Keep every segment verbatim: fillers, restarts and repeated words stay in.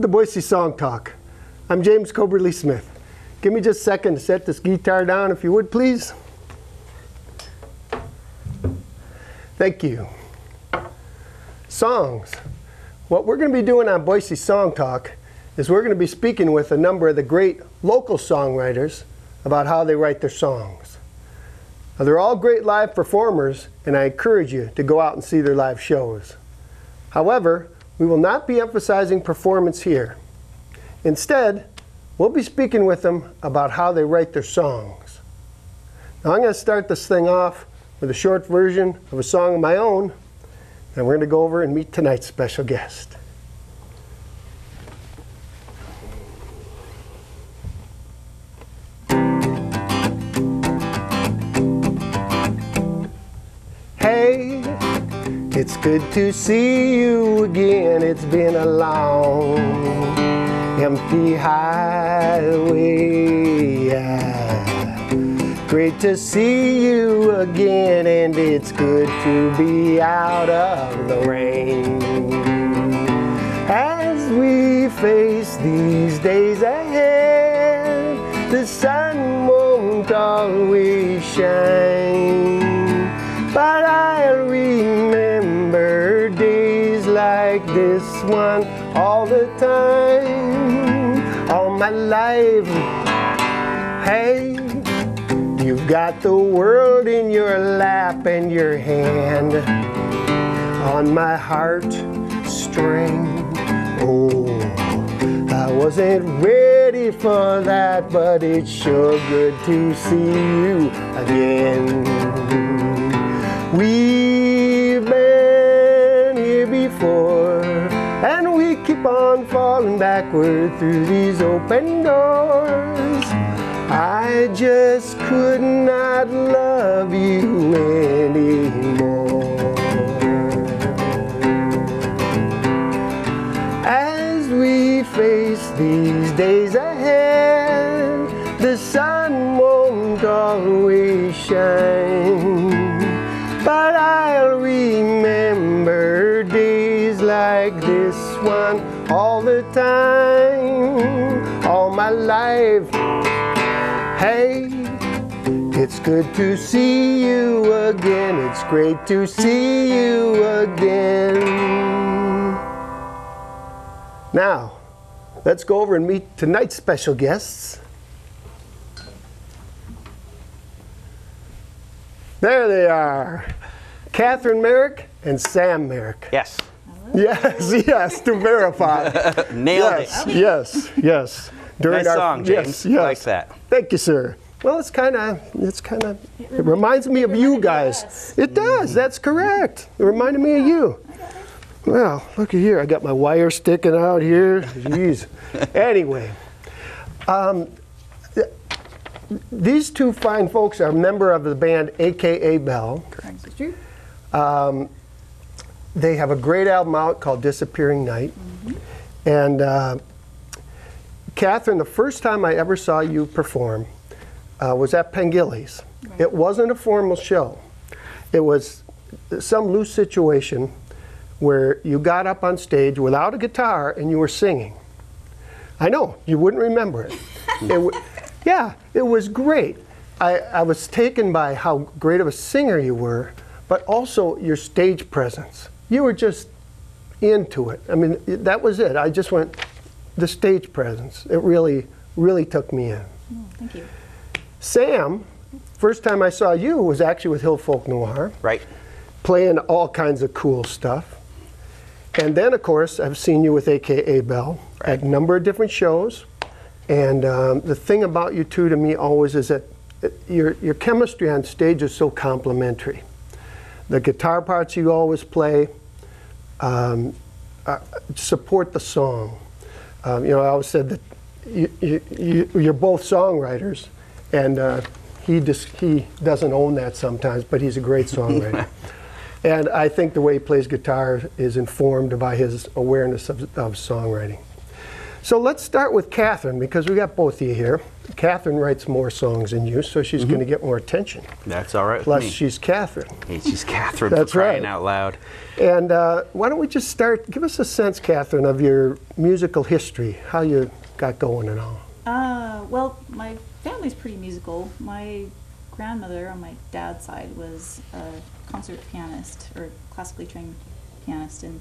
Welcome to Boise Song Talk. I'm James Coberly Smith. Give me just a second to set this guitar down, if you would, please. Thank you. Songs. What we're going to be doing on Boise Song Talk is we're going to be speaking with a number of the great local songwriters about how they write their songs. Now, they're all great live performers, and I encourage you to go out and see their live shows. However, we will not be emphasizing performance here. Instead, we'll be speaking with them about how they write their songs. Now, I'm going to start this thing off with a short version of a song of my own, and we're going to go over and meet tonight's special guest. Hey, it's good to see you again. It's been a long, empty highway. Yeah. Great to see you again, and it's good to be out of the rain. As we face these days ahead, the sun won't always shine. But I remember days like this one all the time, all my life. Hey, you've got the world in your lap and your hand on my heart string. Oh, I wasn't ready for that, but it's sure good to see you again. We've been here before, and we keep on falling backward through these open doors. I just could not love you anymore. As we face these days ahead, the sun won't always shine. But I'll remember days like this one all the time, all my life. Hey, it's good to see you again. It's great to see you again. Now, let's go over and meet tonight's special guests. There they are, Catherine Merrick and Sam Merrick. Yes. Yes, yes, to verify. Nailed yes, it. Yes, yes. During nice our, song, James. Yes, yes. Like that. Thank you, sir. Well, it's kind of, it's kind of, it, it reminds me of you guys. It does, that's correct. It reminded me of you. Well, look here, I got my wire sticking out here. Jeez. Anyway. Um, These two fine folks are a member of the band A K A Bell. Correct. Um, they have a great album out called Disappearing Night. Mm-hmm. And uh, Catherine, the first time I ever saw you perform uh, was at Pengilly's. Right. It wasn't a formal show. It was some loose situation where you got up on stage without a guitar and you were singing. I know, you wouldn't remember it. it Yeah, it was great. I, I was taken by how great of a singer you were, but also your stage presence. You were just into it. I mean, that was it. I just went, the stage presence. It really, really took me in. Oh, thank you. Sam, first time I saw you was actually with Hill Folk Noir. Right. Playing all kinds of cool stuff. And then, of course, I've seen you with A K A Bell right. at a number of different shows. And um, the thing about you two to me always is that your, your chemistry on stage is so complementary. The guitar parts you always play um, uh, support the song. Um, you know, I always said that you, you, you, you're both songwriters, and uh, he, just, he doesn't own that sometimes, but he's a great songwriter. And I think the way he plays guitar is informed by his awareness of, of songwriting. So let's start with Catherine, because we got both of you here. Catherine writes more songs than you, so she's mm-hmm. going to get more attention. That's all right. Plus, with me. she's Catherine. Hey, she's Catherine. That's for crying right. out loud. And uh, why don't we just start? Give us a sense, Catherine, of your musical history, how you got going and all. Uh, well, my family's pretty musical. My grandmother on my dad's side was a concert pianist, or classically trained pianist, and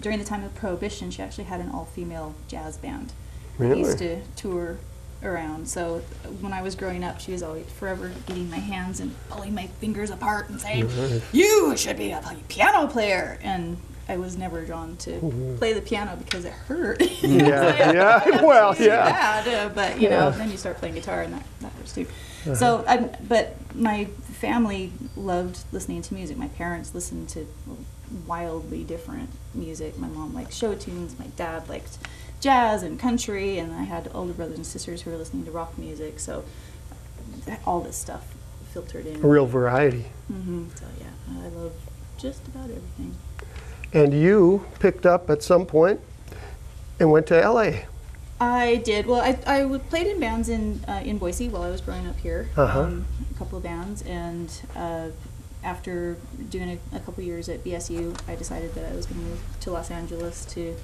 during the time of Prohibition, she actually had an all-female jazz band. Really? They used to tour around. So when I was growing up, she was always forever getting my hands and pulling my fingers apart and saying, right. "You should be a piano player." And I was never drawn to mm-hmm. play the piano because it hurt. Yeah, yeah. Well, yeah. Bad, uh, but you yeah. know, then you start playing guitar, and that, that hurts too. Uh-huh. So, I, but my family loved listening to music. My parents listened to wildly different music. My mom liked show tunes, my dad liked jazz and country, and I had older brothers and sisters who were listening to rock music, so all this stuff filtered in. A real variety. Mm-hmm. So yeah, I love just about everything. And you picked up at some point and went to L A. I did. Well, I, I played in bands in uh, in Boise while I was growing up here, uh-huh. um, a couple of bands, and uh, after doing a, a couple years at B S U, I decided that I was going to move to Los Angeles to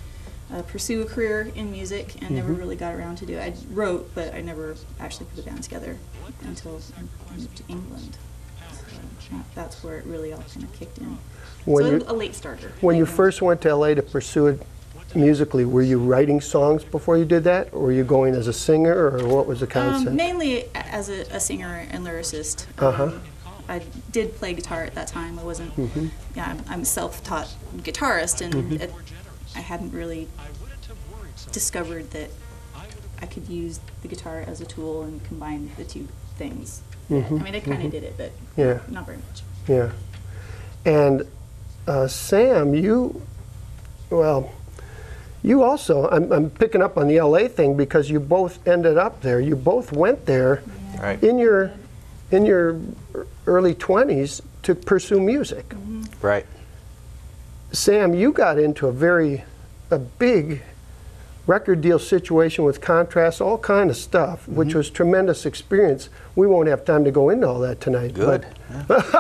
uh, pursue a career in music, and mm-hmm. never really got around to do it. I wrote, but I never actually put a band together until I moved to England. So that's where it really all kind of kicked in. When so a late starter. When you first went to L A to pursue it musically, were you writing songs before you did that, or were you going as a singer, or what was the concept? Um, mainly as a, a singer and lyricist. Uh-huh. Um, I did play guitar at that time. I wasn't, mm-hmm. yeah, I'm, I'm a self-taught guitarist, and mm-hmm. it, I hadn't really discovered that I could use the guitar as a tool and combine the two things. Mm-hmm. I mean, I kind of mm-hmm. did it, but yeah. not very much. Yeah. And uh, Sam, you, well, you also, I'm, I'm picking up on the L A thing because you both ended up there. You both went there yeah. right. in your... in your early twenties to pursue music. Mm-hmm. Right. Sam, you got into a very, a big record deal situation with Contrast, all kind of stuff, mm-hmm. which was tremendous experience. We won't have time to go into all that tonight. Good. But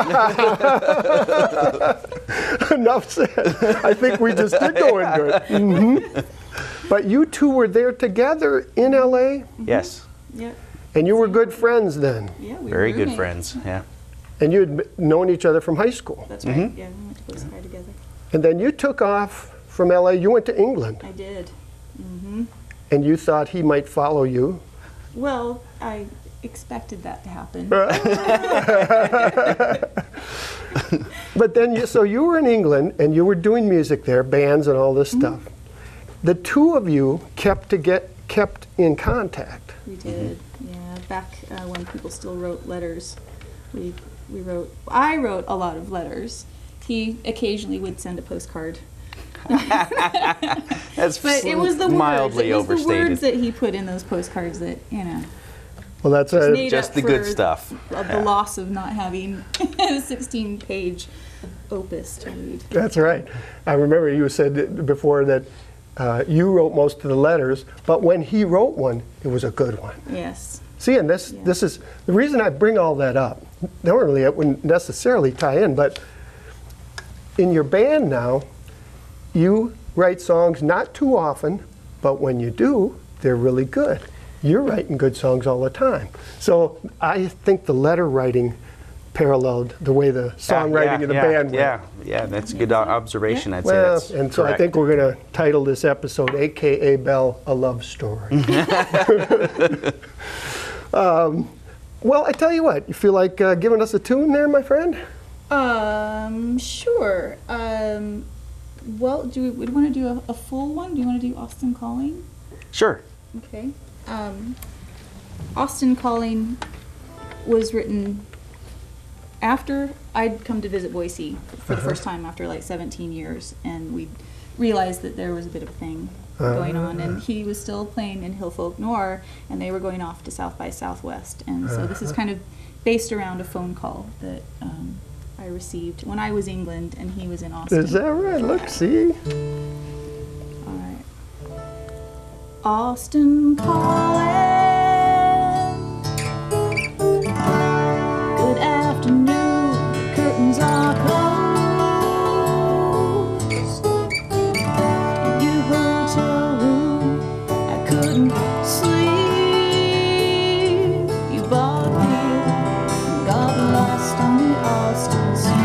enough said. I think we just did go into it. Mm-hmm. But you two were there together in L A? Yes. Mm-hmm. Yep. And you were good friends then? Yeah, we Very were good friends, yeah. And you had known each other from high school? That's right, mm-hmm. yeah, we went to Boise High together. And then you took off from L A, you went to England. I did. Mm-hmm. And you thought he might follow you? Well, I expected that to happen. But then, you, so you were in England, and you were doing music there, bands and all this mm-hmm. stuff. The two of you kept to get kept in contact. We did. Yeah, back uh, when people still wrote letters, we we wrote. I wrote a lot of letters. He occasionally would send a postcard. That's but it was the mildly words. It was the words that he put in those postcards that you know. Well, that's just, a, just the good stuff. The yeah. loss of not having a sixteen-page opus to read. That's right. I remember you said before that. Uh, you wrote most of the letters, but when he wrote one, it was a good one. Yes. See, and this yeah. this is the reason I bring all that up. Normally, it wouldn't necessarily tie in, but in your band now, you write songs not too often, but when you do, they're really good. You're writing good songs all the time. So I think the letter writing paralleled the way the songwriting yeah, yeah, of the yeah, band went. Yeah, yeah, that's a good observation. Yeah. I'd well, say that's and so correct. I think we're going to title this episode A K A Bell, A Love Story. um, well, I tell you what, you feel like uh, giving us a tune there, my friend? Um, sure. Um, well, do we, we want to do a, a full one? Do you want to do Austin Calling? Sure. Okay. Um, Austin Calling was written after I'd come to visit Boise for the uh-huh. first time after like seventeen years, and we realized that there was a bit of a thing uh-huh. going on, and he was still playing in Hill Folk Noir, and they were going off to South by Southwest, and uh-huh. so this is kind of based around a phone call that um, I received when I was in England and he was in Austin. Is that right? Look, see? All right. Austin Calling. Good afternoon, the curtains are closed. In your hotel room, I couldn't sleep. You bought me and got lost on the Austin Street.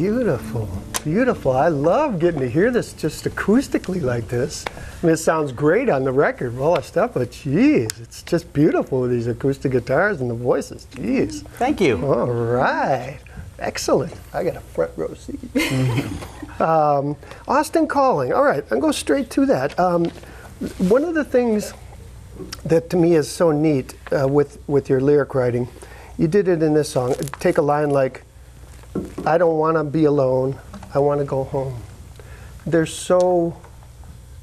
Beautiful, beautiful. I love getting to hear this just acoustically like this. I mean, it sounds great on the record, all that stuff, but geez, it's just beautiful with these acoustic guitars and the voices. Geez. Thank you. All right. Excellent. I got a front row seat. um, Austin Calling. All right, I'll go straight to that. Um, one of the things that to me is so neat uh, with, with your lyric writing, you did it in this song. Take a line like, I don't want to be alone, I want to go home. They're so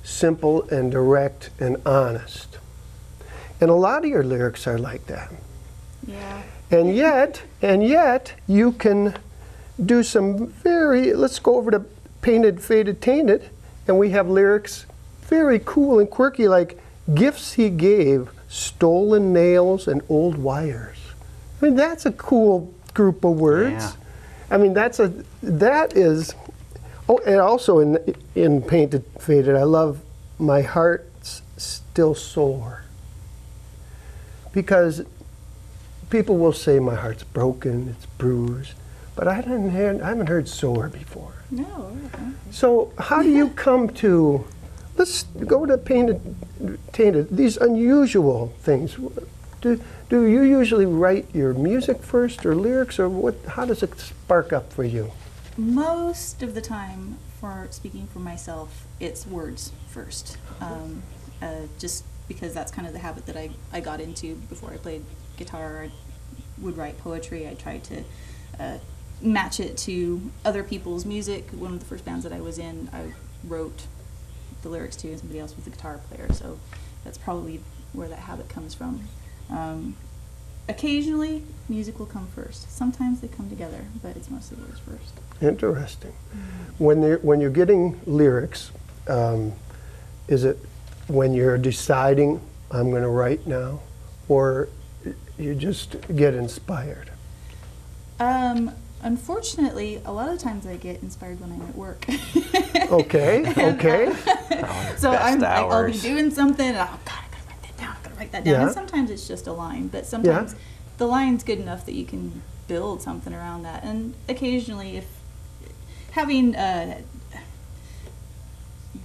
simple and direct and honest. And a lot of your lyrics are like that. Yeah. And yet, and yet, you can do some very, let's go over to Painted Faded Tainted, and we have lyrics very cool and quirky, like gifts he gave, stolen nails and old wires. I mean, that's a cool group of words. Yeah. I mean, that's a, that is, oh, and also in, in Painted Faded, I love my heart's still sore. Because people will say my heart's broken, it's bruised, but I didn't hear, I haven't heard sore before. No. Really. So how do you come to, let's go to Painted Tainted, these unusual things. Do, do you usually write your music first or lyrics, or what? How does it spark up for you? Most of the time, for speaking for myself, it's words first. Um, uh, just because that's kind of the habit that I, I got into before I played guitar. I would write poetry. I tried to uh, match it to other people's music. One of the first bands that I was in, I wrote the lyrics to, and somebody else was the guitar player, so that's probably where that habit comes from. Um, occasionally, music will come first. Sometimes they come together, but it's mostly words first. Interesting. Mm-hmm. When they're, when you're getting lyrics, um, is it when you're deciding, I'm going to write now, or you just get inspired? Um, unfortunately, a lot of times I get inspired when I'm at work. Okay, okay. And, uh, so I'm, like, I'll be doing something, and oh, God, I've got to write that down, I've got to write that down. Yeah. And sometimes it's just a line, but sometimes yeah. the line's good enough that you can build something around that. And occasionally, if having uh,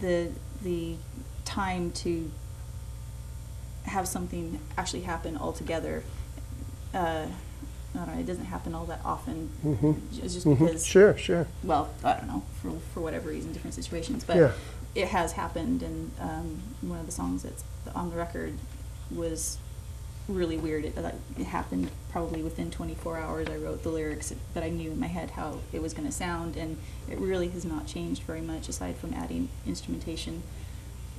the the time to have something actually happen altogether, uh, I don't know, it doesn't happen all that often. Mm-hmm. Just mm-hmm. because, sure, sure. Well, I don't know, for, for whatever reason, different situations, but yeah. it has happened. And um, one of the songs that's on the record was really weird. It, it happened probably within twenty-four hours. I wrote the lyrics that I knew in my head how it was going to sound, and it really has not changed very much aside from adding instrumentation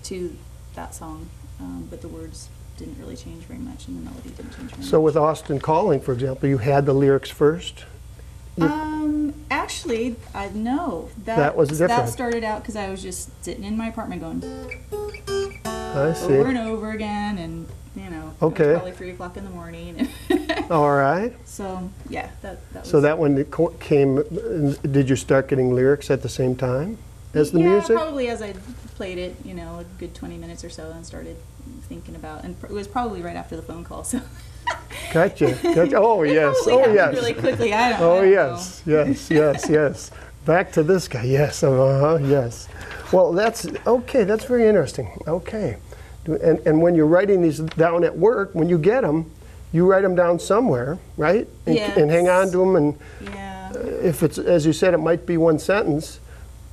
to that song, um, but the words didn't really change very much, and the melody didn't change very so much. So with Austin Calling, for example, you had the lyrics first? Um, actually, I, no. That, that was different. That started out because I was just sitting in my apartment going I see. over and over again, and, you know, okay. it was probably three o'clock in the morning. All right. So, yeah. That, that was so that one came, did you start getting lyrics at the same time as the yeah, music? Yeah, probably as I played it, you know, a good twenty minutes or so, and started thinking about, and it was probably right after the phone call, so. Gotcha, gotcha. Oh, yes, oh, yes. Really quickly, I don't, oh, I don't yes, know. yes, yes, yes. Back to this guy, yes, uh-huh, yes. Well, that's, okay, that's very interesting, okay. And, and when you're writing these down at work, when you get them, you write them down somewhere, right? And, yes. and hang on to them, and yeah. if it's, as you said, it might be one sentence.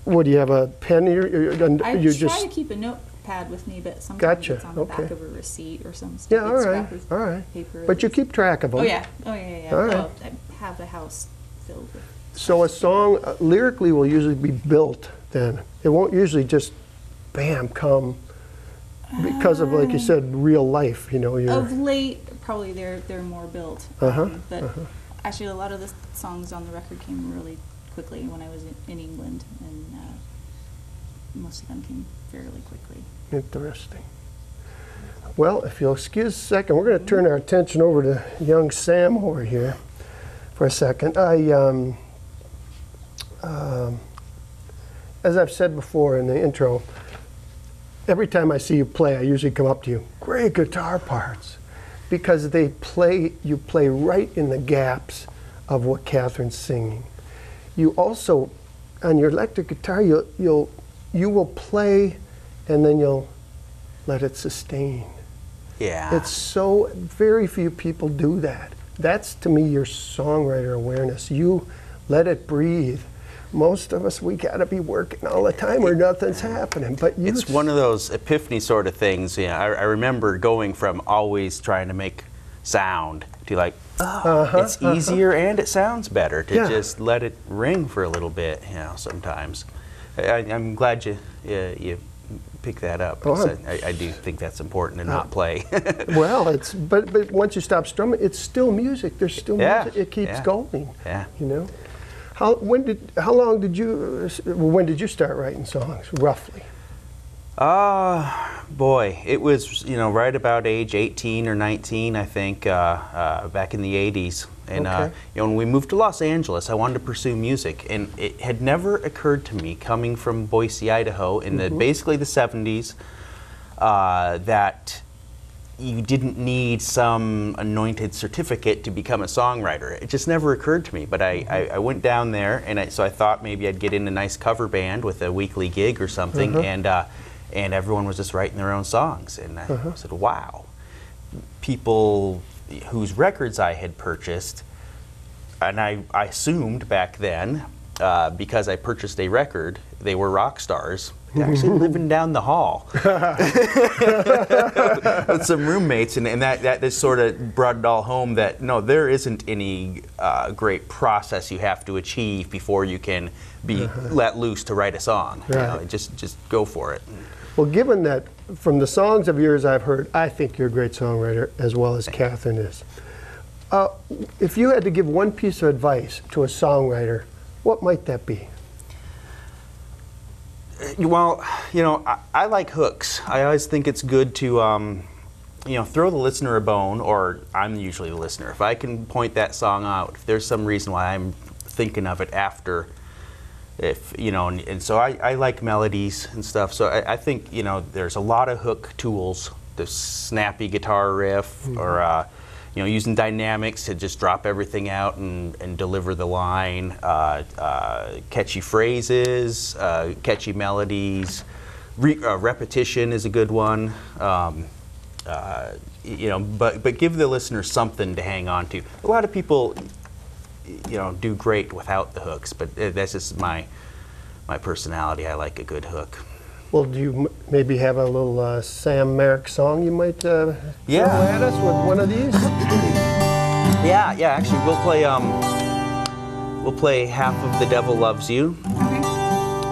What, do you have a pen? You're, you're, I you try just to keep a notepad with me, but sometimes gotcha. it's on the okay. back of a receipt or some stuff. Yeah, all right, all right. Paper but you keep track of them. Oh, yeah, oh, yeah, yeah. yeah. All right. I have a house filled with. So a song uh, lyrically will usually be built then. It won't usually just, bam, come because um, of, like you said, real life, you know. You're of late, probably they're, they're more built. Uh-huh, um, but uh-huh. actually, a lot of the songs on the record came really quickly when I was in, in England, and uh, most of them came fairly quickly. Interesting. Well, if you'll excuse a second, we're going to turn our attention over to young Sam over here for a second. I, um, um, as I've said before in the intro, every time I see you play, I usually come up to you, great guitar parts, because they play, you play right in the gaps of what Catherine's singing. You also, on your electric guitar, you'll, you'll, you will play, and then you'll let it sustain. Yeah. It's so, very few people do that. That's, to me, your songwriter awareness. You let it breathe. Most of us, we gotta be working all the time or nothing's happening. But you It's one of those epiphany sort of things. Yeah, I, I remember going from always trying to make sound to like, oh, uh-huh, it's easier uh-huh. and it sounds better to yeah. just let it ring for a little bit, you know, sometimes. I, I'm glad you, you, you pick that up. Oh, I, I do think that's important to uh, not play. Well, it's but but once you stop strumming, it's still music. There's still yeah. music. It keeps yeah. going. Yeah, you know. How when did how long did you uh, when did you start writing songs roughly? Ah, uh, boy, it was you know right about age eighteen or nineteen, I think, uh, uh, back in the eighties. And okay. uh, you know, when we moved to Los Angeles, I wanted to pursue music, and it had never occurred to me, coming from Boise, Idaho, in mm-hmm. the basically the seventies, uh, that you didn't need some anointed certificate to become a songwriter. It just never occurred to me. But I, I, I went down there, and I, so I thought maybe I'd get in a nice cover band with a weekly gig or something, mm-hmm. and uh, and everyone was just writing their own songs, and I mm-hmm. said, "Wow, people." Whose records I had purchased, and I, I assumed back then, uh, because I purchased a record, they were rock stars. They actually living down the hall with some roommates, and, and that, that just sort of brought it all home that no, there isn't any uh, great process you have to achieve before you can be uh-huh. let loose to write a song. Right. You know, just, just go for it. Well, given that, from the songs of yours I've heard, I think you're a great songwriter, as well as Catherine is. Uh, if you had to give one piece of advice to a songwriter, what might that be? Well, you know, I, I like hooks. I always think it's good to, um, you know, throw the listener a bone, or I'm usually the listener. If I can point that song out, if there's some reason why I'm thinking of it after, If you know, and, and so I, I like melodies and stuff. So I, I think you know, there's a lot of hook tools. The snappy guitar riff, mm-hmm. or uh, you know, using dynamics to just drop everything out and, and deliver the line. Uh, uh, catchy phrases, uh, catchy melodies. Re uh, repetition is a good one. Um, uh, you know, but but give the listener something to hang on to. A lot of people. You know, do great without the hooks, but that's just my my personality. I like a good hook. Well, do you m maybe have a little uh, Sam Merrick song you might uh, yeah. throw at us with one of these? yeah, yeah. Actually, we'll play um, we'll play Half of the Devil Loves You, okay.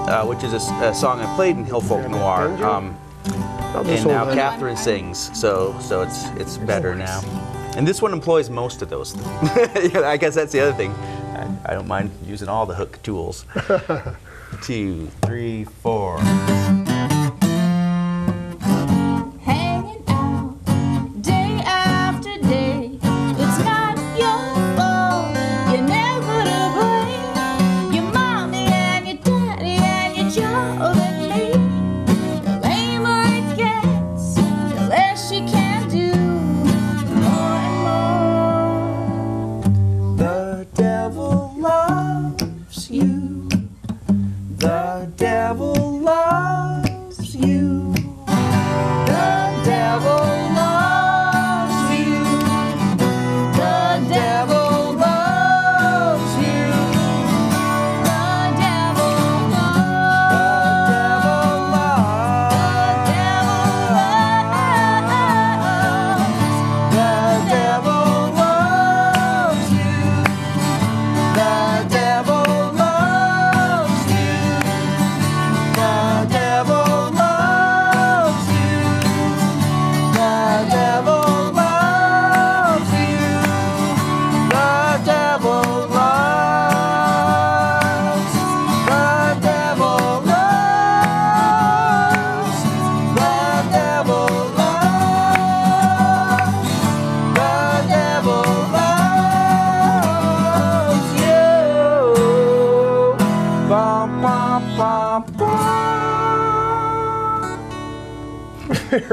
uh, which is a, a song I played in Hill Folk Noir, um, and now Catherine sings, so so it's it's better now. And this one employs most of those things. I guess that's the other thing. I, I don't mind using all the hook tools. Two, three, four. Hanging out day after day. It's not your fault. You're never to blame. Your mommy and your daddy and your job and me. The lamer it gets, the less you can.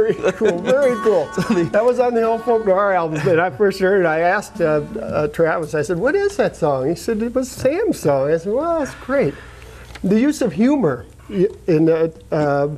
Very cool, very cool. That was on the Hill Folk Noir album, and I first heard it. I asked uh, uh, Travis, I said, what is that song? He said, it was Sam's song. I said, well, that's great. The use of humor in, uh, uh,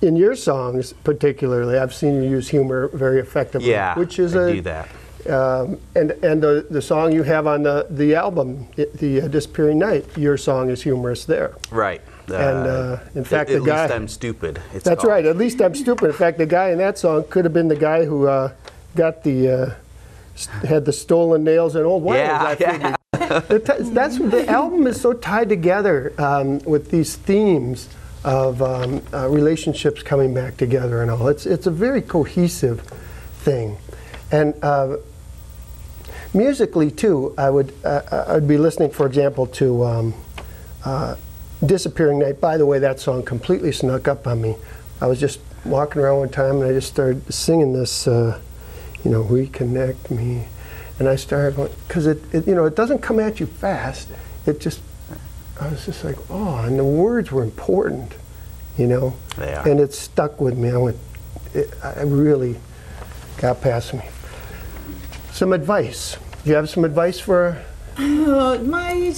in your songs particularly, I've seen you use humor very effectively. Yeah, which is I a, do that. Um, and and the, the song you have on the, the album, The uh, Disappearing Night, your song is humorous there. Right. Uh, and uh, in fact, at, the guy. At least I'm stupid. It's that's called. Right. At least I'm stupid. In fact, the guy in that song could have been the guy who uh, got the uh, had the stolen nails and old wires. Yeah, yeah. That's what the album is so tied together um, with these themes of um, uh, relationships coming back together and all. It's it's a very cohesive thing, and uh, musically too. I would uh, I'd be listening, for example, to um, uh, "Disappearing Night." By the way, that song completely snuck up on me. I was just walking around one time and I just started singing this, uh, you know, "Reconnect Me," and I started going because it, it you know it doesn't come at you fast. It just I was just like, oh, and the words were important, you know? They are. And it stuck with me. I went, it I really got past me. Some advice. Do you have some advice for? Uh, my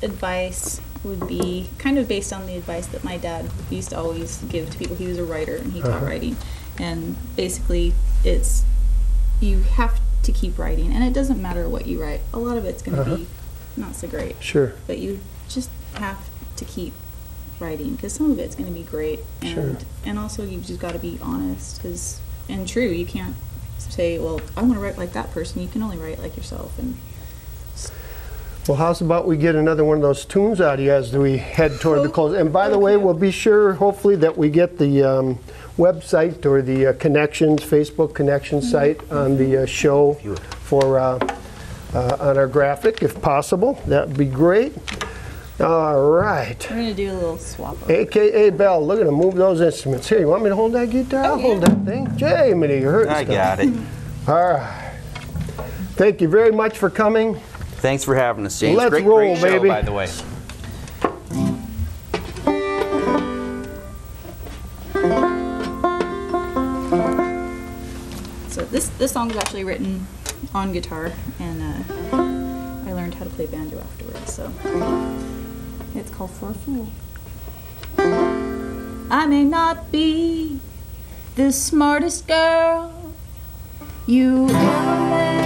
advice would be kind of based on the advice that my dad used to always give to people. He was a writer and he taught uh-huh. writing. And basically, it's, you have to keep writing. And it doesn't matter what you write. A lot of it's going to uh-huh. be not so great. Sure. But you just have to keep writing because some of it's going to be great, and sure. and also you've just got to be honest, cause, and true. You can't say, well, I want to write like that person. You can only write like yourself. And well, how's about we get another one of those tunes out of you as we head toward the close? And by the way, we'll be sure, hopefully, that we get the um, website or the uh, connections, Facebook connection mm-hmm. site on the uh, show for uh, uh, on our graphic, if possible. That'd be great. All right. We're going to do a little swap over. A K A Bell, look at him move those instruments. Here, you want me to hold that guitar? I'll oh, yeah. hold that thing. Jamie, you're hurting I stuff. Got it. All right. Thank you very much for coming. Thanks for having us, James. Let's great, roll, great show, baby. By the way. So this, this song is actually written on guitar, and uh, I learned how to play banjo afterwards, so. It's called For a Fool. I may not be the smartest girl you ever met.